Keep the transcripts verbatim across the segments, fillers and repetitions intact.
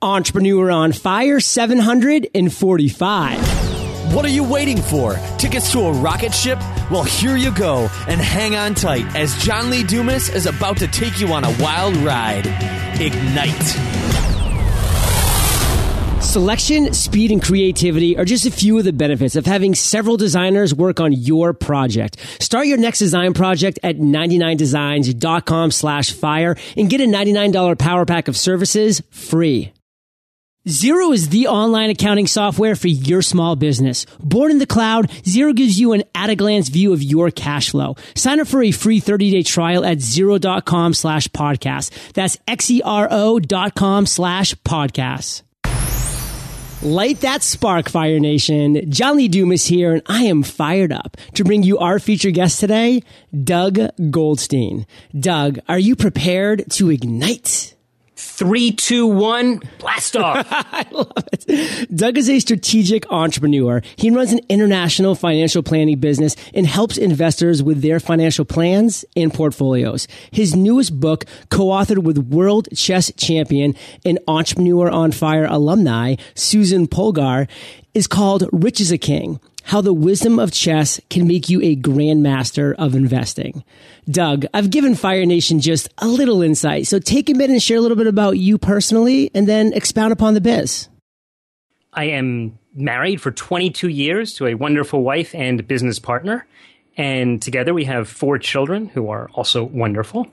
Entrepreneur on Fire seven hundred forty-five. What are you waiting for? Tickets to a rocket ship? Well, here you go, and hang on tight as John Lee Dumas is about to take you on a wild ride. Ignite. Selection, speed, and creativity are just a few of the benefits of having several designers work on your project. Start your next design project at ninety-nine designs dot com slash fire and get a ninety-nine dollars power pack of services free. Xero is the online accounting software for your small business. Born in the cloud, Xero gives you an at-a-glance view of your cash flow. Sign up for a free thirty-day trial at Xero.com slash podcast. That's X-E-R-O dot com slash podcast. Light that spark, Fire Nation. John Lee Dumas here, and I am fired up to bring you our featured guest today, Doug Goldstein. Doug, are you prepared to ignite? Three, two, one, blast off. I love it. Doug is a strategic entrepreneur. He runs an international financial planning business and helps investors with their financial plans and portfolios. His newest book, co-authored with world chess champion and Entrepreneur on Fire alumni, Susan Polgar, is called Rich as a King: How the Wisdom of Chess Can Make You a Grandmaster of Investing. Doug, I've given Fire Nation just a little insight, so take a minute and share a little bit about you personally, and then expound upon the biz. I am married for twenty-two years to a wonderful wife and business partner, and together we have four children who are also wonderful.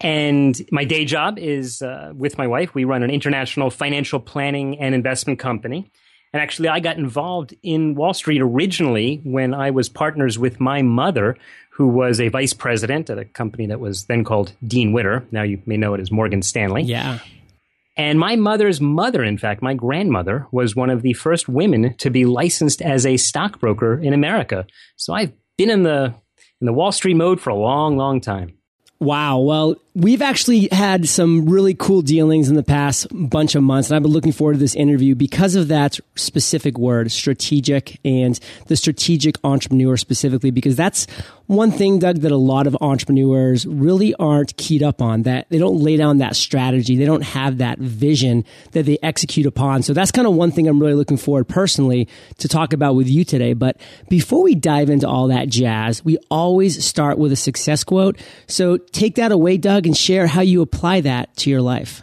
And my day job is uh, with my wife. We run an international financial planning and investment company. And actually, I got involved in Wall Street originally when I was partners with my mother, who was a vice president at a company that was then called Dean Witter. Now you may know it as Morgan Stanley. Yeah. And my mother's mother, in fact, my grandmother, was one of the first women to be licensed as a stockbroker in America. So I've been in the in the Wall Street mode for a long, long time. Wow. Well, we've actually had some really cool dealings in the past bunch of months, and I've been looking forward to this interview because of that specific word, strategic, and the strategic entrepreneur specifically, because that's one thing, Doug, that a lot of entrepreneurs really aren't keyed up on, that they don't lay down that strategy. They don't have that vision that they execute upon. So that's kind of one thing I'm really looking forward personally to talk about with you today. But before we dive into all that jazz, we always start with a success quote. So take that away, Doug, and share how you apply that to your life.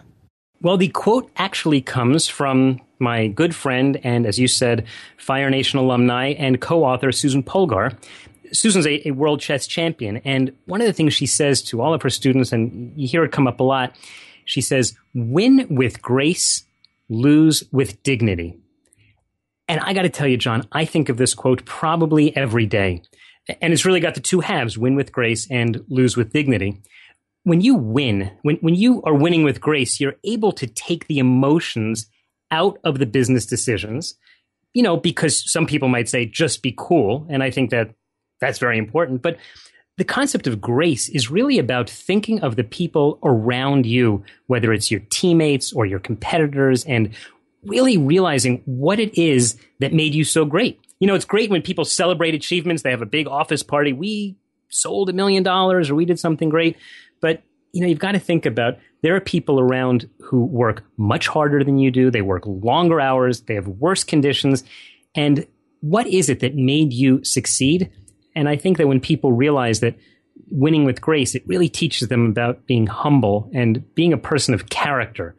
Well, the quote actually comes from my good friend and, as you said, Fire Nation alumni and co-author Susan Polgar. Susan's a, a world chess champion, and one of the things she says to all of her students, and you hear it come up a lot, she says, "Win with grace, lose with dignity." And I got to tell you, John, I think of this quote probably every day. And it's really got the two halves, win with grace and lose with dignity. When you win, when, when you are winning with grace, you're able to take the emotions out of the business decisions, you know, because some people might say, just be cool. And I think that that's very important. But the concept of grace is really about thinking of the people around you, whether it's your teammates or your competitors, and really realizing what it is that made you so great. You know, it's great when people celebrate achievements. They have a big office party. We sold a million dollars or we did something great. But, you know, you've got to think about, there are people around who work much harder than you do. They work longer hours. They have worse conditions. And what is it that made you succeed? And I think that when people realize that winning with grace, it really teaches them about being humble and being a person of character.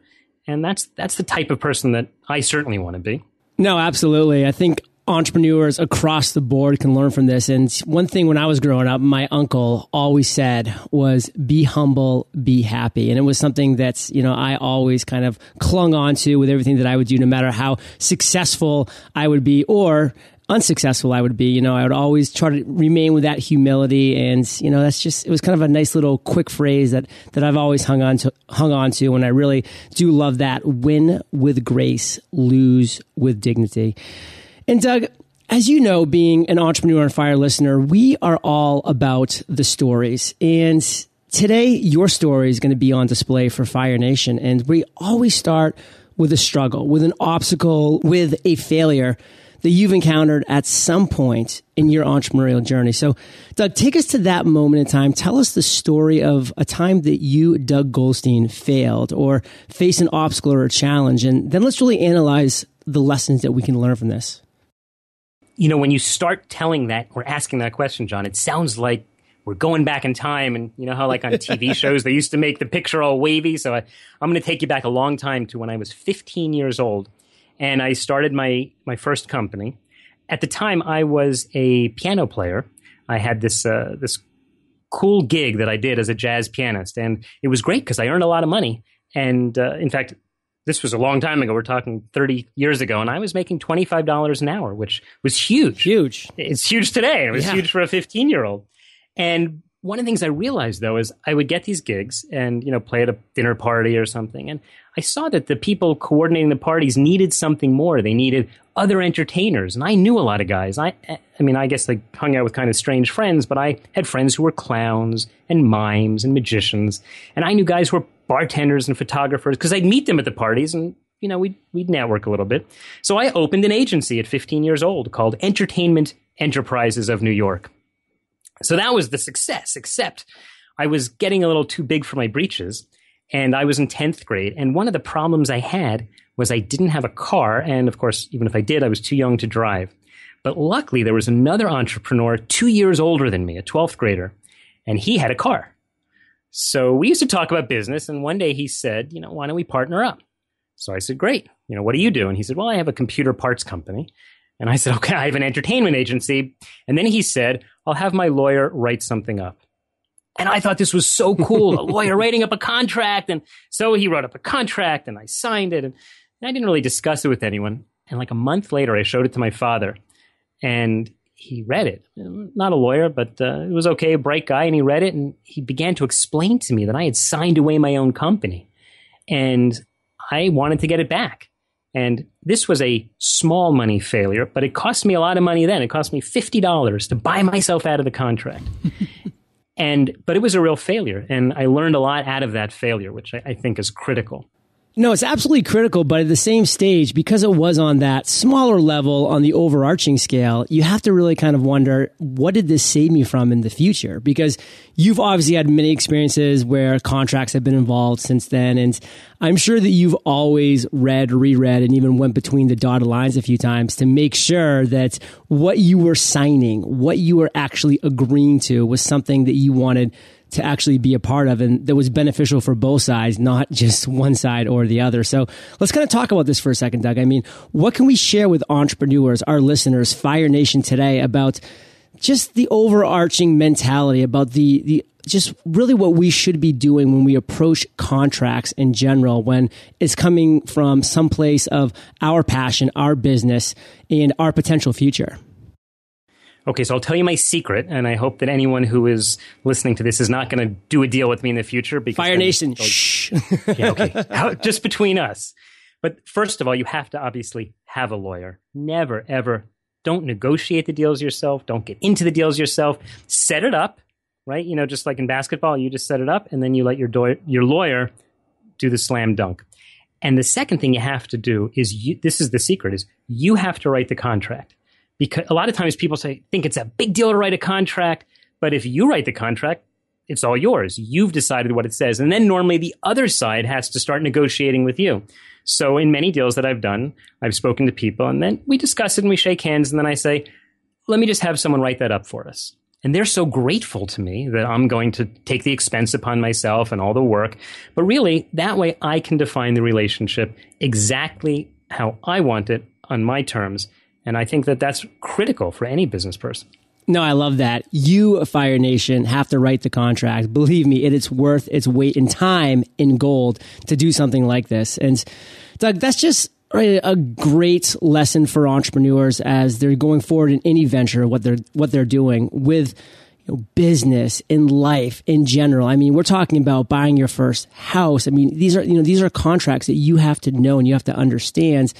And that's that's the type of person that I certainly want to be. No, absolutely. I think entrepreneurs across the board can learn from this. And one thing when I was growing up, my uncle always said was, be humble, be happy. And it was something that's, you know, I always kind of clung on to with everything that I would do, no matter how successful I would be or unsuccessful I would be. You know, I would always try to remain with that humility. And, you know, that's just, it was kind of a nice little quick phrase that, that I've always hung on to, hung on to. And I really do love that. Win with grace, lose with dignity. And Doug, as you know, being an Entrepreneur on Fire listener, we are all about the stories. And today, your story is going to be on display for Fire Nation. And we always start with a struggle, with an obstacle, with a failure that you've encountered at some point in your entrepreneurial journey. So, Doug, take us to that moment in time. Tell us the story of a time that you, Doug Goldstein, failed or faced an obstacle or a challenge. And then let's really analyze the lessons that we can learn from this. You know, when you start telling that or asking that question, John, it sounds like we're going back in time. And you know how like on T V shows, they used to make the picture all wavy. So I, I'm going to take you back a long time to when I was fifteen years old. And I started my, my first company. At the time, I was a piano player. I had this uh, this cool gig that I did as a jazz pianist. And it was great because I earned a lot of money. And uh, in fact, this was a long time ago. We're talking thirty years ago. And I was making twenty-five dollars an hour, which was huge. Huge. It's huge today. It was yeah. huge for a fifteen-year-old. And one of the things I realized, though, is I would get these gigs and, you know, play at a dinner party or something. And I saw that the people coordinating the parties needed something more. They needed other entertainers. And I knew a lot of guys. I I mean, I guess I hung out with kind of strange friends, but I had friends who were clowns and mimes and magicians. And I knew guys who were bartenders and photographers because I'd meet them at the parties and, you know, we'd, we'd network a little bit. So I opened an agency at fifteen years old called Entertainment Enterprises of New York. So that was the success, except I was getting a little too big for my breeches, and I was in tenth grade. And one of the problems I had was I didn't have a car. And of course, even if I did, I was too young to drive. But luckily, there was another entrepreneur two years older than me, a twelfth grader, and he had a car. So we used to talk about business. And one day he said, you know, why don't we partner up? So I said, great. You know, what do you do? And he said, well, I have a computer parts company. And I said, okay, I have an entertainment agency. And then he said, I'll have my lawyer write something up. And I thought this was so cool, a lawyer writing up a contract. And so he wrote up a contract and I signed it. And I didn't really discuss it with anyone. And like a month later, I showed it to my father and he read it. Not a lawyer, but uh, it was okay, a bright guy. And he read it and he began to explain to me that I had signed away my own company and I wanted to get it back. And this was a small money failure, but it cost me a lot of money then. It cost me fifty dollars to buy myself out of the contract. and But it was a real failure. And I learned a lot out of that failure, which I, I think is critical. No, it's absolutely critical. But at the same stage, because it was on that smaller level on the overarching scale, you have to really kind of wonder, what did this save me from in the future? Because you've obviously had many experiences where contracts have been involved since then. And I'm sure that you've always read, reread, and even went between the dotted lines a few times to make sure that what you were signing, what you were actually agreeing to was something that you wanted to actually be a part of and that was beneficial for both sides, not just one side or the other. So let's kind of talk about this for a second, Doug. I mean, what can we share with entrepreneurs, our listeners, Fire Nation today about just the overarching mentality, about the, the just really what we should be doing when we approach contracts in general, when it's coming from some place of our passion, our business, and our potential future? Okay, so I'll tell you my secret, and I hope that anyone who is listening to this is not going to do a deal with me in the future. Because Fire Nation, so, shh. Yeah, okay. How, just between us. But first of all, you have to obviously have a lawyer. Never, ever. Don't negotiate the deals yourself. Don't get into the deals yourself. Set it up, right? You know, just like in basketball, you just set it up, and then you let your, do- your lawyer do the slam dunk. And the second thing you have to do is, you, this is the secret, is you have to write the contract. Because a lot of times people say, think it's a big deal to write a contract. But if you write the contract, it's all yours. You've decided what it says. And then normally the other side has to start negotiating with you. So in many deals that I've done, I've spoken to people and then we discuss it and we shake hands. And then I say, let me just have someone write that up for us. And they're so grateful to me that I'm going to take the expense upon myself and all the work. But really, that way I can define the relationship exactly how I want it on my terms. And I think that that's critical for any business person. No, I love that. You, Fire Nation, have to write the contract. Believe me, it is worth its weight in time, in gold, to do something like this. And Doug, that's just a great lesson for entrepreneurs as they're going forward in any venture, what they're what they're doing with you know, business, in life, in general. I mean, we're talking about buying your first house. I mean, these are you know these are contracts that you have to know and you have to understand.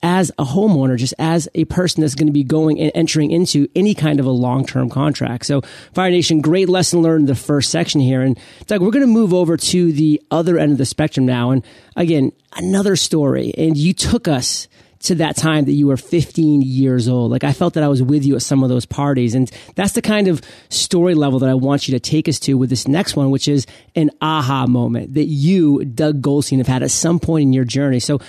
As a homeowner, just as a person that's going to be going and entering into any kind of a long-term contract. So Fire Nation, great lesson learned in the first section here. And Doug, we're going to move over to the other end of the spectrum now. And again, another story. And you took us to that time that you were fifteen years old. Like, I felt that I was with you at some of those parties. And that's the kind of story level that I want you to take us to with this next one, which is an aha moment that you, Doug Goldstein, have had at some point in your journey. So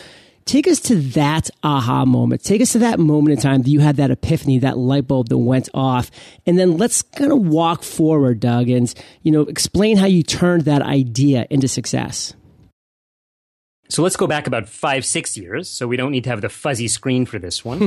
take us to that aha moment. Take us to that moment in time that you had that epiphany, that light bulb that went off. And then let's kind of walk forward, Doug, and, you know, explain how you turned that idea into success. So let's go back about five, six years. So we don't need to have the fuzzy screen for this one.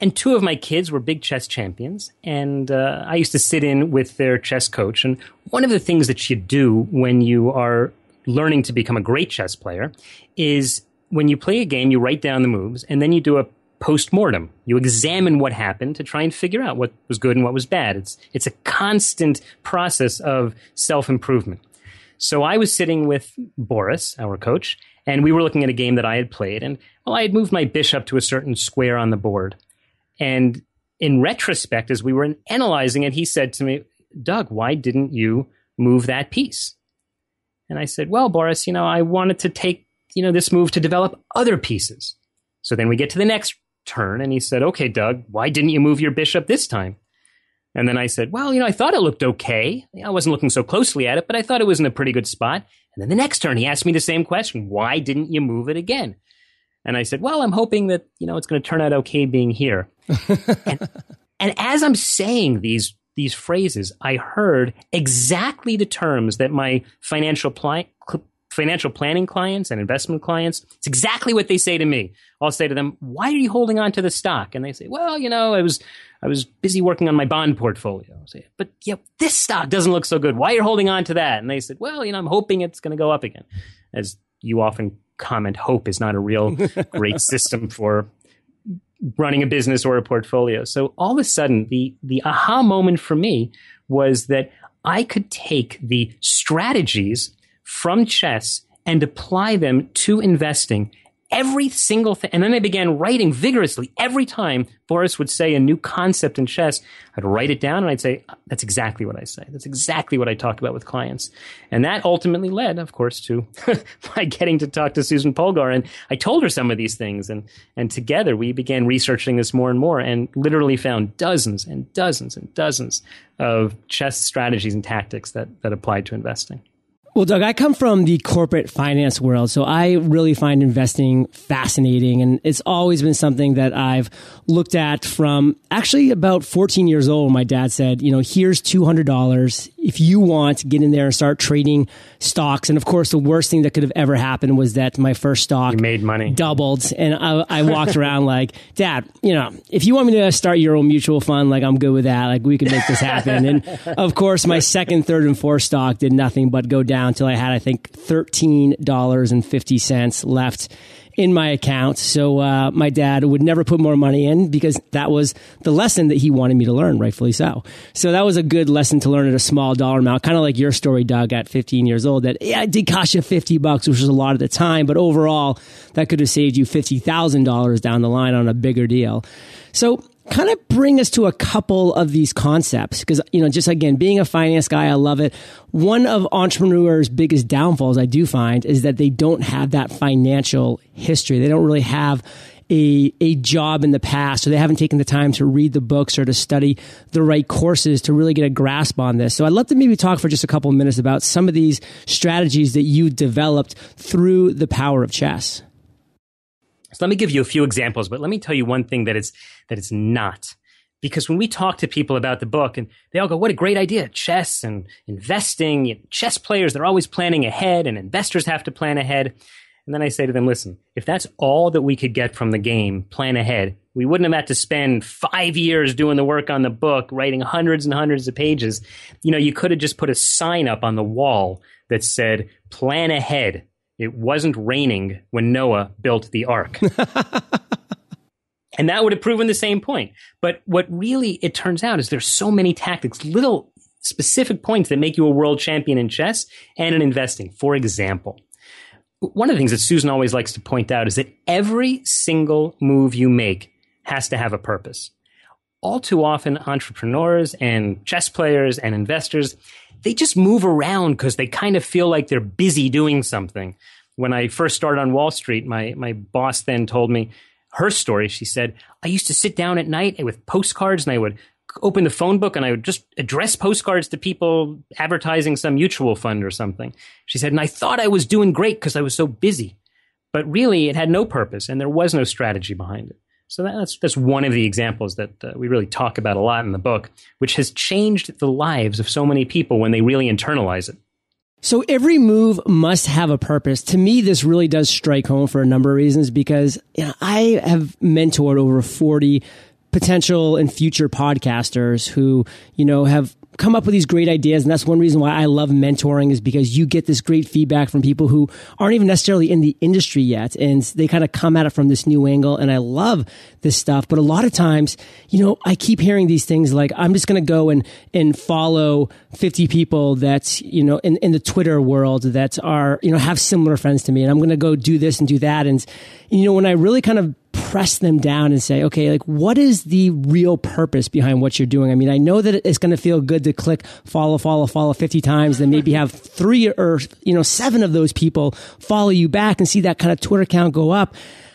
And two of my kids were big chess champions. And uh, I used to sit in with their chess coach. And one of the things that you do when you are learning to become a great chess player is, when you play a game, you write down the moves, and then you do a post-mortem. You examine what happened to try and figure out what was good and what was bad. It's it's a constant process of self-improvement. So I was sitting with Boris, our coach, and we were looking at a game that I had played. And, well, I had moved my bishop to a certain square on the board. And in retrospect, as we were analyzing it, he said to me, "Doug, why didn't you move that piece?" And I said, "Well, Boris, you know, I wanted to take you know, this move to develop other pieces." So then we get to the next turn, and he said, "Okay, Doug, why didn't you move your bishop this time?" And then I said, "Well, you know, I thought it looked okay. I wasn't looking so closely at it, but I thought it was in a pretty good spot." And then the next turn, he asked me the same question. "Why didn't you move it again?" And I said, "Well, I'm hoping that, you know, it's going to turn out okay being here." and, and as I'm saying these these phrases, I heard exactly the terms that my financial client, financial planning clients and investment clients, it's exactly what they say to me. I'll say to them, "Why are you holding on to the stock?" And they say, "Well, you know, I was I was busy working on my bond portfolio." I'll say, "But yeah, this stock doesn't look so good. Why are you holding on to that?" And they said, "Well, you know, I'm hoping it's going to go up again." As you often comment, hope is not a real great system for running a business or a portfolio. So all of a sudden, the the aha moment for me was that I could take the strategies from chess and apply them to investing, every single thing. And then I began writing vigorously. Every time Boris would say a new concept in chess, I'd write it down and I'd say, "That's exactly what I say. That's exactly what I talk about with clients." And that ultimately led, of course, to my getting to talk to Susan Polgar. And I told her some of these things. And, and together we began researching this more and more, and literally found dozens and dozens and dozens of chess strategies and tactics that, that applied to investing. Well, Doug, I come from the corporate finance world, so I really find investing fascinating. And it's always been something that I've looked at from actually about fourteen years old. My dad said, you know, "Here's two hundred dollars. If you want, get in there and start trading stocks." And of course, the worst thing that could have ever happened was that my first stock you made money. doubled. And I, I walked around like, "Dad, you know, if you want me to start your own mutual fund, like, I'm good with that. Like, we can make this happen." And of course, my second, third, and fourth stock did nothing but go down until I had, I think, thirteen dollars and fifty cents left in my account. So uh, my dad would never put more money in, because that was the lesson that he wanted me to learn, rightfully so. So that was a good lesson to learn at a small dollar amount, kind of like your story, Doug, at fifteen years old, that yeah, it did cost you fifty bucks, which was a lot at the time, but overall, that could have saved you fifty thousand dollars down the line on a bigger deal. So kind of bring us to a couple of these concepts, because, you know, just again, being a finance guy, I love it. One of entrepreneurs' biggest downfalls, I do find, is that they don't have that financial history. They don't really have a a job in the past, or they haven't taken the time to read the books or to study the right courses to really get a grasp on this. So I'd love to maybe talk for just a couple of minutes about some of these strategies that you developed through the power of chess. So let me give you a few examples, but let me tell you one thing that it's that it's not. Because when we talk to people about the book, and they all go, "What a great idea, chess and investing. You know, chess players, they're always planning ahead, and investors have to plan ahead." And then I say to them, "Listen, if that's all that we could get from the game, plan ahead, we wouldn't have had to spend five years doing the work on the book, writing hundreds and hundreds of pages. You know, you could have just put a sign up on the wall that said, 'Plan ahead. It wasn't raining when Noah built the ark.'" And that would have proven the same point. But what really it turns out is there's so many tactics, little specific points that make you a world champion in chess and in investing. For example, one of the things that Susan always likes to point out is that every single move you make has to have a purpose. All too often, entrepreneurs and chess players and investors, they just move around because they kind of feel like they're busy doing something. When I first started on Wall Street, my, my boss then told me, her story, she said, I used to sit down at night with postcards and I would open the phone book and I would just address postcards to people advertising some mutual fund or something. She said, and I thought I was doing great because I was so busy. But really, it had no purpose and there was no strategy behind it. So that's that's one of the examples that uh, we really talk about a lot in the book, which has changed the lives of so many people when they really internalize it. So every move must have a purpose. To me, this really does strike home for a number of reasons, because you know, I have mentored over forty potential and future podcasters who, you know, have come up with these great ideas. And that's one reason why I love mentoring, is because you get this great feedback from people who aren't even necessarily in the industry yet. And they kind of come at it from this new angle. And I love this stuff. But a lot of times, you know, I keep hearing these things like, I'm just going to go and, and follow fifty people that, you know, in, in the Twitter world that are, you know, have similar friends to me. And I'm going to go do this and do that. And, you know, when I really kind of press them down and say, okay, like, what is the real purpose behind what you're doing? I mean, I know that it's going to feel good to click follow, follow, follow fifty times, then maybe have three or, you know, seven of those people follow you back and see that kind of Twitter count go up.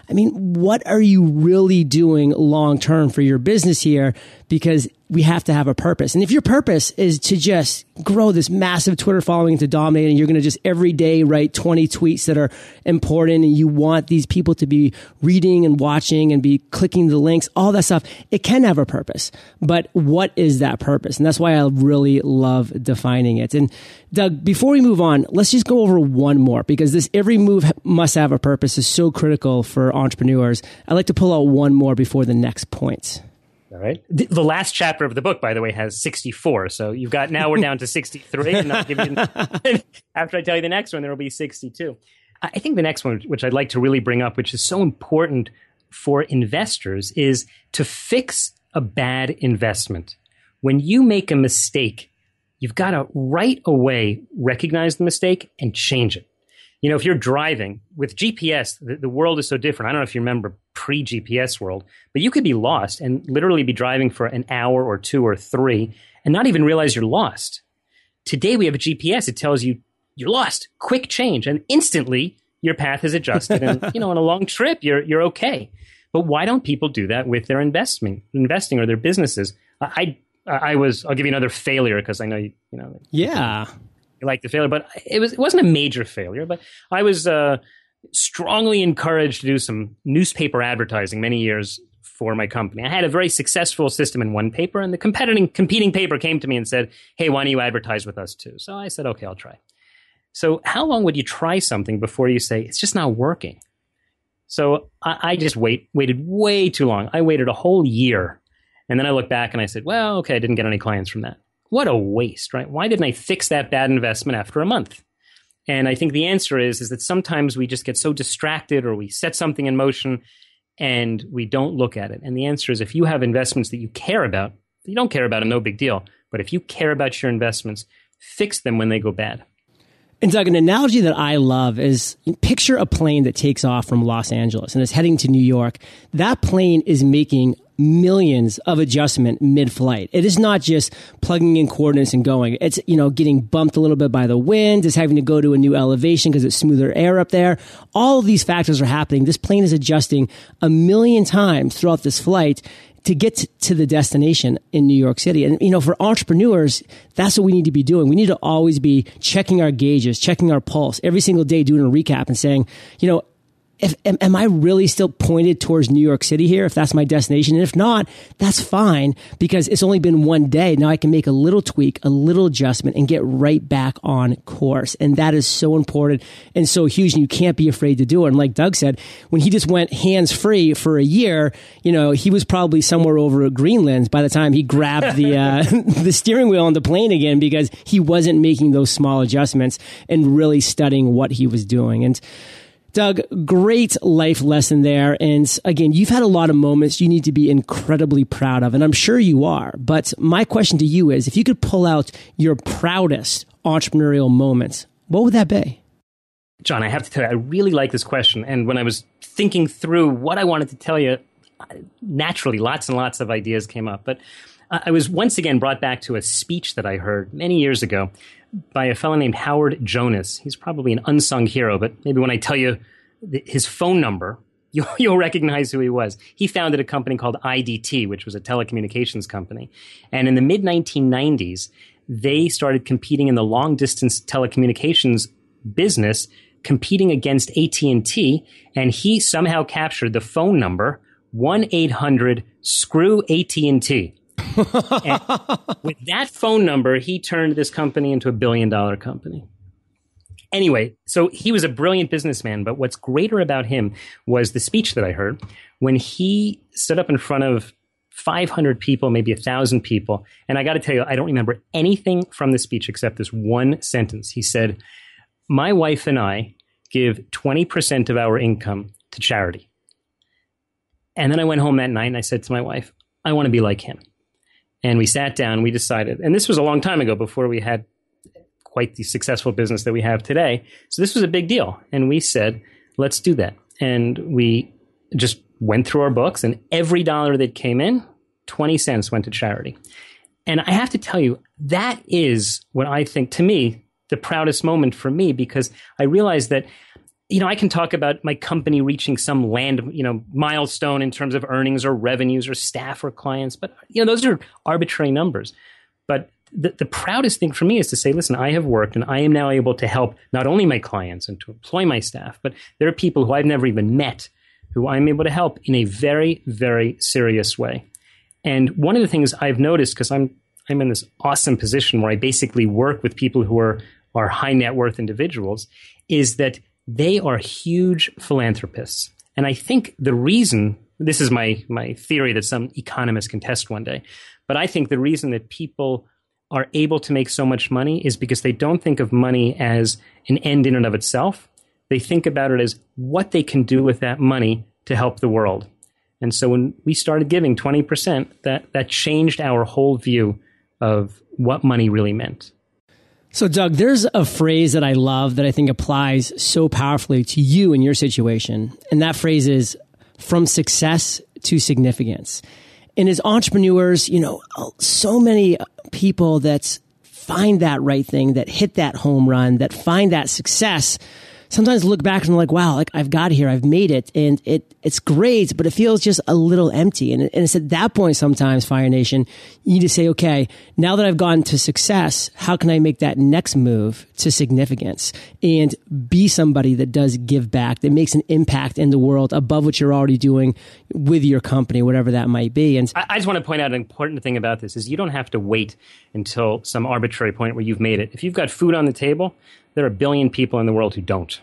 I mean, what are you really doing long term for your business here? Because we have to have a purpose. And if your purpose is to just grow this massive Twitter following to dominate, and you're going to just every day write twenty tweets that are important, and you want these people to be reading and watching and be clicking the links, all that stuff, it can have a purpose. But what is that purpose? And that's why I really love defining it. And Doug, before we move on, let's just go over one more, because this every move must have a purpose is so critical for entrepreneurs. I'd like to pull out one more before the next point. All right. The last chapter of the book, by the way, has sixty-four. So you've got, now we're down to sixty-three. And I'll give you, after I tell you the next one, there will be sixty-two. I think the next one, which I'd like to really bring up, which is so important for investors, is to fix a bad investment. When you make a mistake, you've got to right away recognize the mistake and change it. You know, if you're driving with G P S, the, the world is so different. I don't know if you remember pre-G P S world, but you could be lost and literally be driving for an hour or two or three and not even realize you're lost. Today, we have a G P S. It tells you you're lost. Quick change. And instantly, your path is adjusted. And, you know, on a long trip, you're you're okay. But why don't people do that with their investment, investing or their businesses? I, I, I was, I'll give you another failure, because I know, you, you know. Yeah. Like the failure, but it was it wasn't a major failure. But I was uh, strongly encouraged to do some newspaper advertising many years for my company. I had a very successful system in one paper, and the competing competing paper came to me and said, "Hey, why don't you advertise with us too?" So I said, "Okay, I'll try." So how long would you try something before you say it's just not working? So I, I just wait waited way too long. I waited a whole year, and then I looked back and I said, "Well, okay, I didn't get any clients from that." What a waste, right? Why didn't I fix that bad investment after a month? And I think the answer is, is that sometimes we just get so distracted, or we set something in motion and we don't look at it. And the answer is, if you have investments that you care about, you don't care about them, no big deal. But if you care about your investments, fix them when they go bad. And Doug, an analogy that I love is, picture a plane that takes off from Los Angeles and is heading to New York. That plane is making millions of adjustment mid-flight. It is not just plugging in coordinates and going. It's, you know, getting bumped a little bit by the wind. It's having to go to a new elevation because it's smoother air up there. All of these factors are happening. This plane is adjusting a million times throughout this flight to get to the destination in New York City. And, you know, for entrepreneurs, that's what we need to be doing. We need to always be checking our gauges, checking our pulse every single day, doing a recap and saying, you know, If, am, am I really still pointed towards New York City here, if that's my destination? And if not, that's fine, because it's only been one day. Now I can make a little tweak, a little adjustment, and get right back on course. And that is so important and so huge, and you can't be afraid to do it. And like Doug said, when he just went hands-free for a year, you know, he was probably somewhere over Greenland by the time he grabbed the, uh, the steering wheel on the plane again, because he wasn't making those small adjustments and really studying what he was doing. And Doug, great life lesson there. And again, you've had a lot of moments you need to be incredibly proud of, and I'm sure you are. But my question to you is, if you could pull out your proudest entrepreneurial moments, what would that be? John, I have to tell you, I really like this question. And when I was thinking through what I wanted to tell you, naturally, lots and lots of ideas came up. But I was once again brought back to a speech that I heard many years ago by a fellow named Howard Jonas. He's probably an unsung hero, but maybe when I tell you his phone number, You'll, you'll recognize who he was. He founded a company called I D T, which was a telecommunications company. And in the mid nineteen nineties, they started competing in the long-distance telecommunications business, competing against A T and T, and he somehow captured the phone number one eight hundred screw A T and T. And with that phone number, he turned this company into a billion-dollar company. Anyway, so he was a brilliant businessman, but what's greater about him was the speech that I heard when he stood up in front of five hundred people, maybe one thousand people. And I got to tell you, I don't remember anything from the speech except this one sentence. He said, "My wife and I give twenty percent of our income to charity." And then I went home that night and I said to my wife, "I want to be like him." And we sat down, we decided, and this was a long time ago before we had quite the successful business that we have today. So this was a big deal. And we said, let's do that. And we just went through our books, and every dollar that came in, twenty cents went to charity. And I have to tell you, that is what I think, to me, the proudest moment for me, because I realized that, you know, I can talk about my company reaching some land, you know, milestone in terms of earnings or revenues or staff or clients, but, you know, those are arbitrary numbers. But the, the proudest thing for me is to say, listen, I have worked and I am now able to help not only my clients and to employ my staff, but there are people who I've never even met who I'm able to help in a very, very serious way. And one of the things I've noticed, because I'm I'm in this awesome position where I basically work with people who are, are high net worth individuals, is that they are huge philanthropists. And I think the reason, this is my, my theory that some economist can test one day, but I think the reason that people are able to make so much money is because they don't think of money as an end in and of itself. They think about it as what they can do with that money to help the world. And so when we started giving twenty percent, that, that changed our whole view of what money really meant. So, Doug, there's a phrase that I love that I think applies so powerfully to you and your situation. And that phrase is from success to significance. And as entrepreneurs, you know, so many people that find that right thing, that hit that home run, that find that success, sometimes look back and I'm like, wow, like I've got here, I've made it, and it it's great, but it feels just a little empty. And, and it's at that point sometimes, Fire Nation, you need to say, okay, now that I've gotten to success, how can I make that next move to significance and be somebody that does give back, that makes an impact in the world above what you're already doing with your company, whatever that might be. And I, I just want to point out an important thing about this is you don't have to wait until some arbitrary point where you've made it. If you've got food on the table, there are a billion people in the world who don't.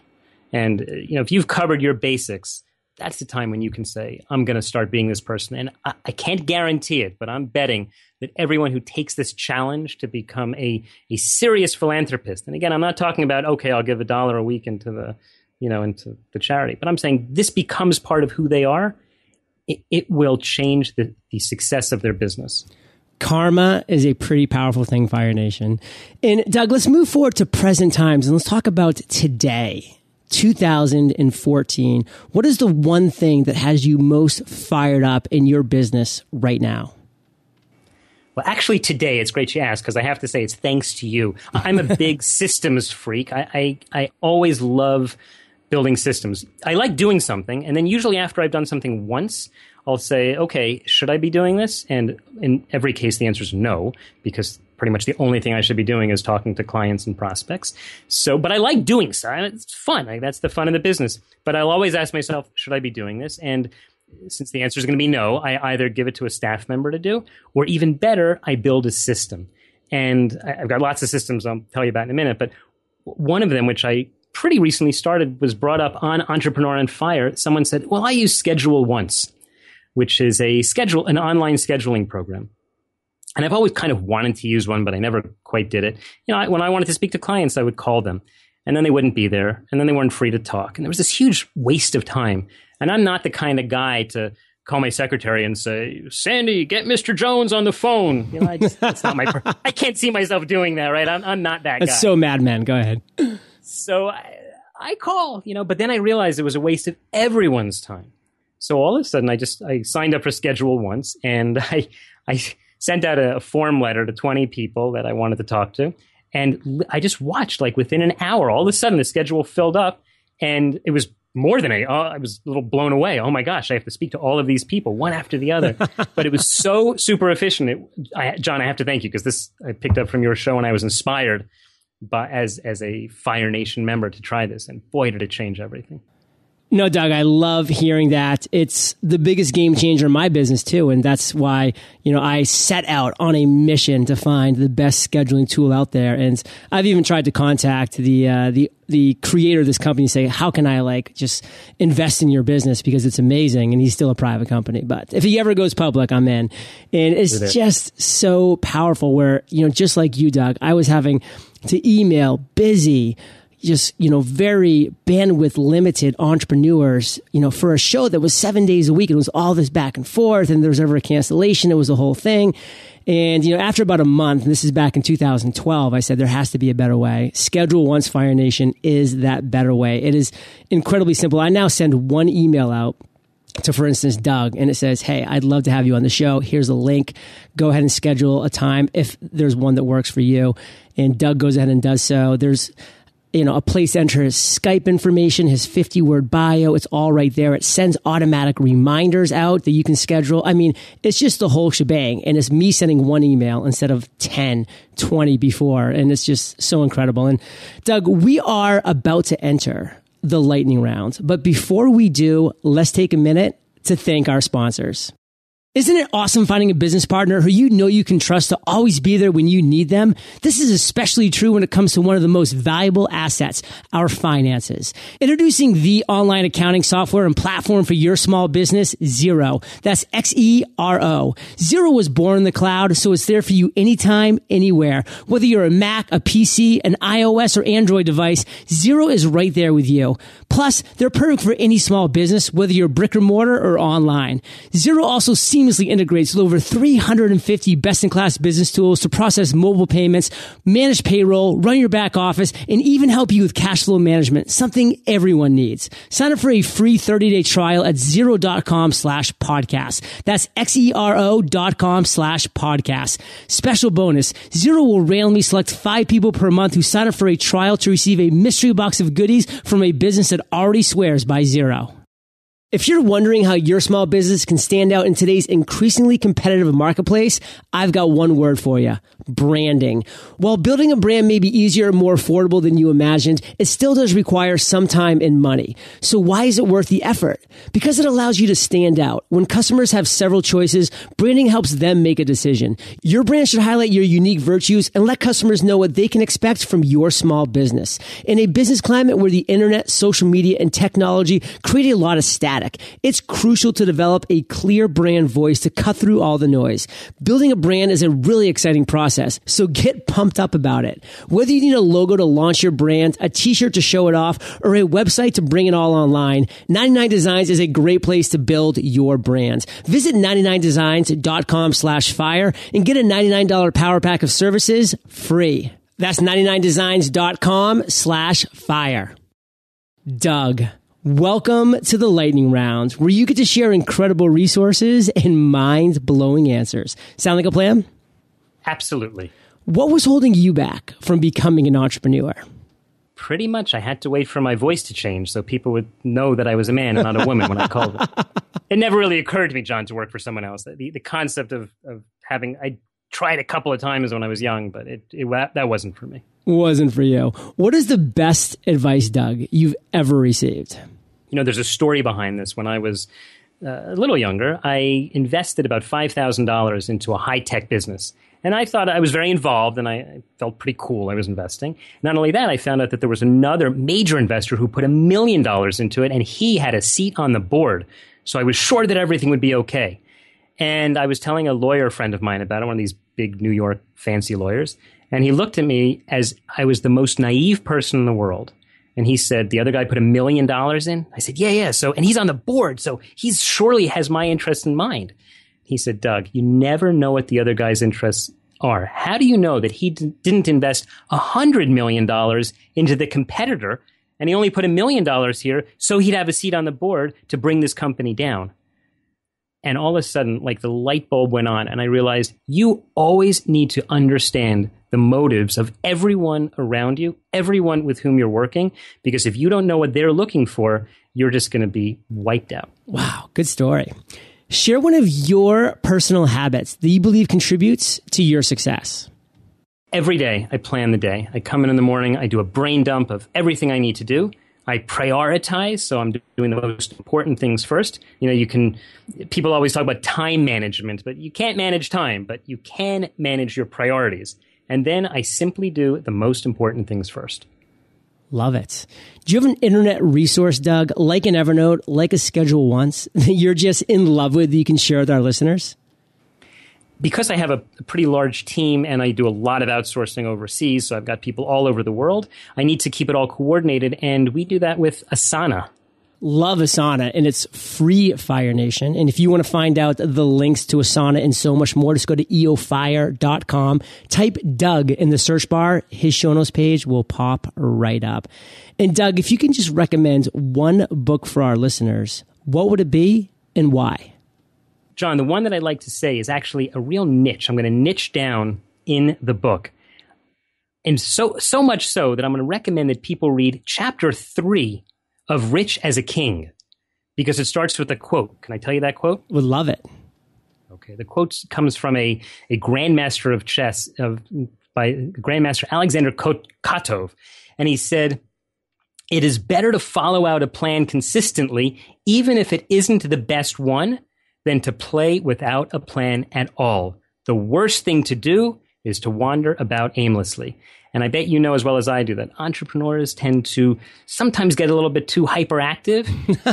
And you know, if you've covered your basics, that's the time when you can say, I'm going to start being this person. And I, I can't guarantee it, but I'm betting that everyone who takes this challenge to become a, a serious philanthropist, and again, I'm not talking about, okay, I'll give a dollar a week into the, you know, into the charity, but I'm saying this becomes part of who they are. It, it will change the, the success of their business. Karma is a pretty powerful thing, Fire Nation. And Doug, let's move forward to present times and let's talk about today, two thousand fourteen. What is the one thing that has you most fired up in your business right now? Well, actually today, it's great you asked because I have to say it's thanks to you. I'm a big systems freak. I, I, I always love building systems. I like doing something. And then usually after I've done something once, I'll say, okay, should I be doing this? And in every case, the answer is no, because pretty much the only thing I should be doing is talking to clients and prospects. So, but I like doing so. It's fun. Like, that's the fun of the business. But I'll always ask myself, should I be doing this? And since the answer is going to be no, I either give it to a staff member to do, or even better, I build a system. And I've got lots of systems I'll tell you about in a minute. But one of them, which I pretty recently started, was brought up on Entrepreneur on Fire. Someone said, well, I use ScheduleOnce, which is a schedule, an online scheduling program. And I've always kind of wanted to use one, but I never quite did it. You know, I, when I wanted to speak to clients, I would call them and then they wouldn't be there. And then they weren't free to talk. And there was this huge waste of time. And I'm not the kind of guy to call my secretary and say, Sandy, get Mister Jones on the phone. You know, I just, that's not my, per- I can't see myself doing that, right? I'm, I'm not that that's guy. That's so Mad Men. Go ahead. So I, I call, you know, but then I realized it was a waste of everyone's time. So all of a sudden, I just I signed up for ScheduleOnce, and I I sent out a, a form letter to twenty people that I wanted to talk to, and I just watched like within an hour, all of a sudden the schedule filled up, and it was more than I, uh, I was a little blown away. Oh my gosh, I have to speak to all of these people, one after the other. But it was so super efficient. It, I, John, I have to thank you, because this I picked up from your show, and I was inspired by, as, as a Fire Nation member, to try this. And boy, did it change everything. No, Doug, I love hearing that. It's the biggest game changer in my business too. And that's why, you know, I set out on a mission to find the best scheduling tool out there. And I've even tried to contact the, uh, the, the creator of this company and say, how can I like just invest in your business, because it's amazing. And he's still a private company, but if he ever goes public, I'm in. And it's it just so powerful where, you know, just like you, Doug, I was having to email busy, just, you know, very bandwidth limited entrepreneurs, you know, for a show that was seven days a week. It was all this back and forth, and there was ever a cancellation. It was the whole thing. And, you know, after about a month, and this is back in two thousand twelve, I said, there has to be a better way. ScheduleOnce Fire Nation is that better way. It is incredibly simple. I now send one email out to, for instance, Doug, and it says, hey, I'd love to have you on the show. Here's a link. Go ahead and schedule a time if there's one that works for you. And Doug goes ahead and does so. There's, you know, a place to enter his Skype information, his fifty word bio. It's all right there. It sends automatic reminders out that you can schedule. I mean, it's just the whole shebang. And it's me sending one email instead of ten, twenty before. And it's just so incredible. And Doug, we are about to enter the lightning round. But before we do, let's take a minute to thank our sponsors. Isn't it awesome finding a business partner who you know you can trust to always be there when you need them? This is especially true when it comes to one of the most valuable assets, our finances. Introducing the online accounting software and platform for your small business, Xero. That's X E R O. Xero was born in the cloud, so it's there for you anytime, anywhere. Whether you're a Mac, a P C, an iOS, or Android device, Xero is right there with you. Plus, they're perfect for any small business, whether you're brick or mortar or online. Xero also seems integrates with over three hundred fifty best-in-class business tools to process mobile payments, manage payroll, run your back office, and even help you with cash flow management, something everyone needs. Sign up for a free thirty day trial at xero.com slash podcast. That's X E R O dot com slash podcast. Special bonus, Xero will randomly select five people per month who sign up for a trial to receive a mystery box of goodies from a business that already swears by Xero. If you're wondering how your small business can stand out in today's increasingly competitive marketplace, I've got one word for you. Branding. While building a brand may be easier and more affordable than you imagined, it still does require some time and money. So why is it worth the effort? Because it allows you to stand out. When customers have several choices, branding helps them make a decision. Your brand should highlight your unique virtues and let customers know what they can expect from your small business. In a business climate where the internet, social media, and technology create a lot of static, it's crucial to develop a clear brand voice to cut through all the noise. Building a brand is a really exciting process. So get pumped up about it. Whether you need a logo to launch your brand, a t-shirt to show it off, or a website to bring it all online, ninety-nine designs is a great place to build your brand. Visit ninety-nine designs dot com slash fire and get a ninety-nine dollar power pack of services free. That's ninety-nine designs dot com slash fire. Doug, welcome to the lightning round, where you get to share incredible resources and mind-blowing answers. Sound like a plan? Absolutely. What was holding you back from becoming an entrepreneur? Pretty much I had to wait for my voice to change so people would know that I was a man and not a woman when I called it. It never really occurred to me, John, to work for someone else. The, the concept of, of having, I tried a couple of times when I was young, but it, it that wasn't for me. Wasn't for you. What is the best advice, Doug, you've ever received? You know, there's a story behind this. When I was uh, a little younger, I invested about five thousand dollars into a high-tech business. And I thought I was very involved, and I felt pretty cool. I was investing. Not only that, I found out that there was another major investor who put a million dollars into it, and he had a seat on the board. So I was sure that everything would be okay. And I was telling a lawyer friend of mine about it, one of these big New York fancy lawyers. And he looked at me as I was the most naive person in the world. And he said, the other guy put a million dollars in? I said, yeah, yeah. So, and he's on the board, so he surely has my interest in mind. He said, Doug, you never know what the other guy's interests are. How do you know that he d- didn't invest one hundred million dollars into the competitor and he only put a million dollars here so he'd have a seat on the board to bring this company down? And all of a sudden, like the light bulb went on, and I realized you always need to understand the motives of everyone around you, everyone with whom you're working, because if you don't know what they're looking for, you're just going to be wiped out. Wow, good story. Share one of your personal habits that you believe contributes to your success. Every day, I plan the day. I come in in the morning, I do a brain dump of everything I need to do. I prioritize, so I'm doing the most important things first. You know, you can, people always talk about time management, but you can't manage time, but you can manage your priorities. And then I simply do the most important things first. Love it. Do you have an internet resource, Doug, like an Evernote, like a ScheduleOnce, that you're just in love with that you can share with our listeners? Because I have a pretty large team and I do a lot of outsourcing overseas, so I've got people all over the world, I need to keep it all coordinated, and we do that with Asana. Love Asana, and it's free, Fire Nation. And if you want to find out the links to Asana and so much more, just go to e o fire dot com. Type Doug in the search bar. His show notes page will pop right up. And Doug, if you can just recommend one book for our listeners, what would it be and why? John, the one that I'd like to say is actually a real niche. I'm going to niche down in the book. And so so much so that I'm going to recommend that people read chapter three of Rich as a King, because it starts with a quote. Can I tell you that quote? Would love it. Okay. The quote comes from a, a grandmaster of chess, of by grandmaster Alexander Kotov. And he said, "It is better to follow out a plan consistently, even if it isn't the best one, than to play without a plan at all. The worst thing to do is to wander about aimlessly." And I bet you know as well as I do that entrepreneurs tend to sometimes get a little bit too hyperactive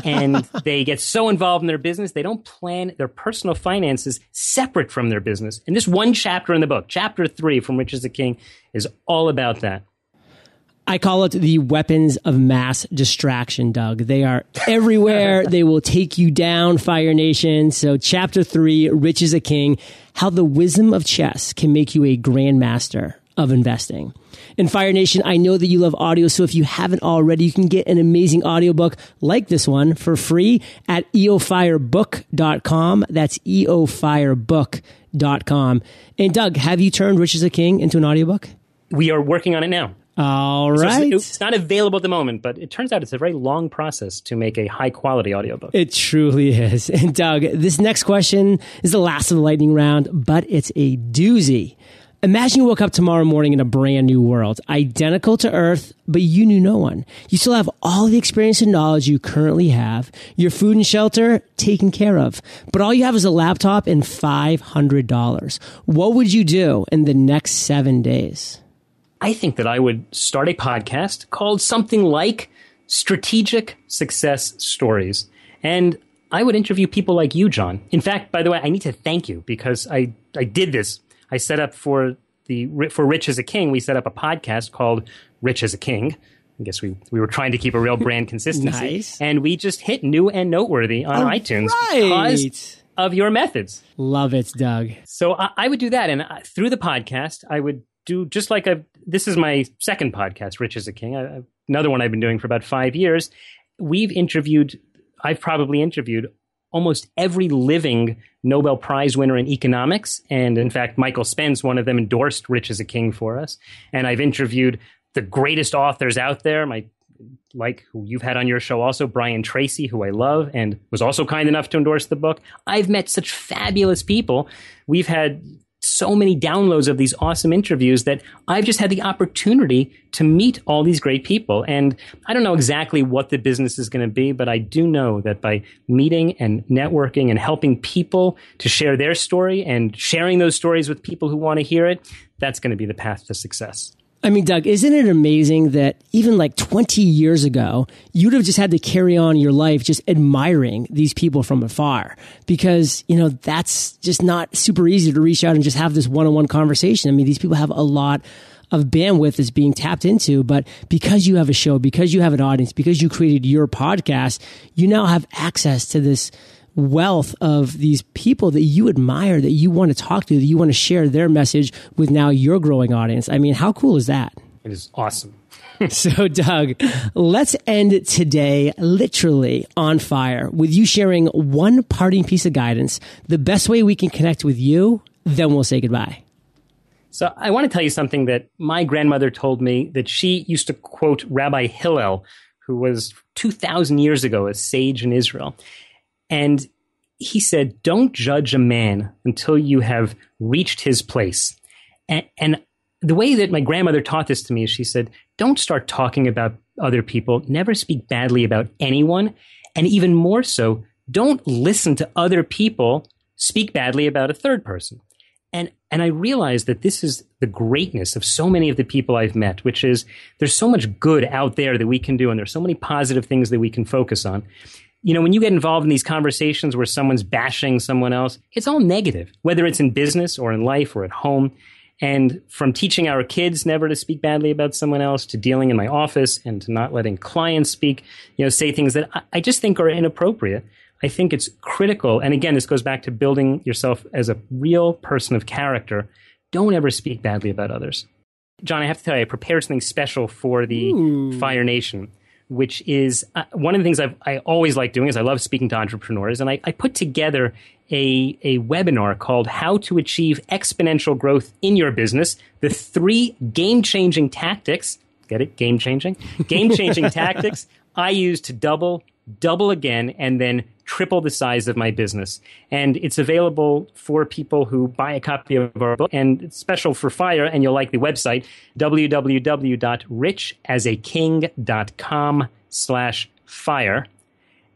and they get so involved in their business, they don't plan their personal finances separate from their business. And this one chapter in the book, chapter three from Rich as the King, is all about that. I call it the weapons of mass distraction, Doug. They are everywhere. They will take you down, Fire Nation. So chapter three, Rich as a King, how the wisdom of chess can make you a grandmaster of investing. And Fire Nation, I know that you love audio, so if you haven't already, you can get an amazing audiobook like this one for free at e o fire book dot com. That's e o fire book dot com. And Doug, have you turned Rich as a King into an audiobook? We are working on it now. All right. So it's not available at the moment, but it turns out it's a very long process to make a high-quality audiobook. It truly is. And Doug, this next question is the last of the lightning round, but it's a doozy. Imagine you woke up tomorrow morning in a brand new world, identical to Earth, but you knew no one. You still have all the experience and knowledge you currently have, your food and shelter taken care of, but all you have is a laptop and five hundred dollars. What would you do in the next seven days? I think that I would start a podcast called something like Strategic Success Stories. And I would interview people like you, John. In fact, by the way, I need to thank you because I, I did this. I set up for the for Rich as a King, we set up a podcast called Rich as a King. I guess we, we were trying to keep a real brand consistency. Nice. And we just hit new and noteworthy on All iTunes. Right. Because of your methods. Love it, Doug. So I, I would do that. And I, through the podcast, I would do just like a, this is my second podcast, Rich as a King, I, another one I've been doing for about five years. We've interviewed, I've probably interviewed almost every living Nobel Prize winner in economics. And in fact, Michael Spence, one of them, endorsed Rich as a King for us. And I've interviewed the greatest authors out there, my like who you've had on your show also, Brian Tracy, who I love and was also kind enough to endorse the book. I've met such fabulous people. We've had so many downloads of these awesome interviews that I've just had the opportunity to meet all these great people. And I don't know exactly what the business is going to be, but I do know that by meeting and networking and helping people to share their story and sharing those stories with people who want to hear it, that's going to be the path to success. I mean, Doug, isn't it amazing that even like twenty years ago, you'd have just had to carry on your life just admiring these people from afar because, you know, that's just not super easy to reach out and just have this one-on-one conversation. I mean, these people have a lot of bandwidth that's being tapped into, but because you have a show, because you have an audience, because you created your podcast, you now have access to this wealth of these people that you admire, that you want to talk to, that you want to share their message with now your growing audience. I mean, how cool is that? It is awesome. So, Doug, let's end today literally on fire with you sharing one parting piece of guidance, the best way we can connect with you, then we'll say goodbye. So I want to tell you something that my grandmother told me, that she used to quote Rabbi Hillel, who was two thousand years ago, a sage in Israel. And he said, don't judge a man until you have reached his place. And, and the way that my grandmother taught this to me is she said, don't start talking about other people. Never speak badly about anyone. And even more so, don't listen to other people speak badly about a third person. And and I realized that this is the greatness of so many of the people I've met, which is there's so much good out there that we can do. And there's so many positive things that we can focus on. You know, when you get involved in these conversations where someone's bashing someone else, it's all negative, whether it's in business or in life or at home. And from teaching our kids never to speak badly about someone else, to dealing in my office and to not letting clients speak, you know, say things that I, I just think are inappropriate. I think it's critical. And again, this goes back to building yourself as a real person of character. Don't ever speak badly about others. John, I have to tell you, I prepared something special for the Ooh. Fire Nation, which is uh, one of the things I've, I always like doing is I love speaking to entrepreneurs. And I, I put together a, a webinar called How to Achieve Exponential Growth in Your Business, the three game-changing tactics, get it, game-changing, game-changing tactics I use to double, double again, and then triple the size of my business. And it's available for people who buy a copy of our book, and it's special for Fire, and you'll like the website, w w w dot rich as a king dot com slash fire.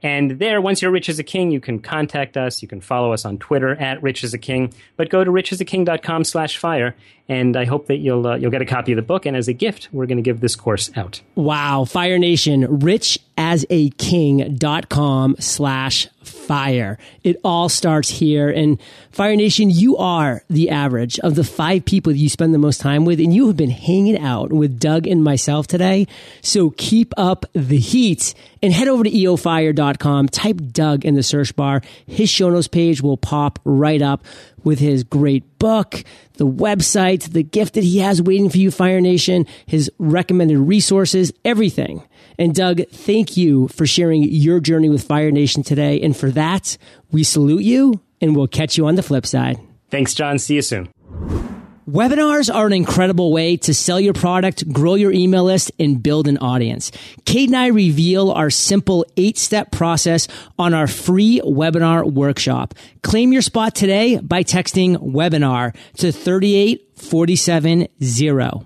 And there, once you're Rich as a King, you can contact us. You can follow us on Twitter at Rich as a King. But go to rich as a king dot com slash fire. And I hope that you'll uh, you'll get a copy of the book. And as a gift, we're going to give this course out. Wow. Fire Nation, rich as a king dot com slash fire. It all starts here. And Fire Nation, you are the average of the five people you spend the most time with. And you have been hanging out with Doug and myself today. So keep up the heat and head over to e o fire dot com. Type Doug in the search bar. His show notes page will pop right up with his great book, the website, the gift that he has waiting for you, Fire Nation, his recommended resources, everything. And Doug, thank you for sharing your journey with Fire Nation today. And for that, we salute you and we'll catch you on the flip side. Thanks, John. See you soon. Webinars are an incredible way to sell your product, grow your email list, and build an audience. Kate and I reveal our simple eight-step process on our free webinar workshop. Claim your spot today by texting webinar to three eight four seven zero.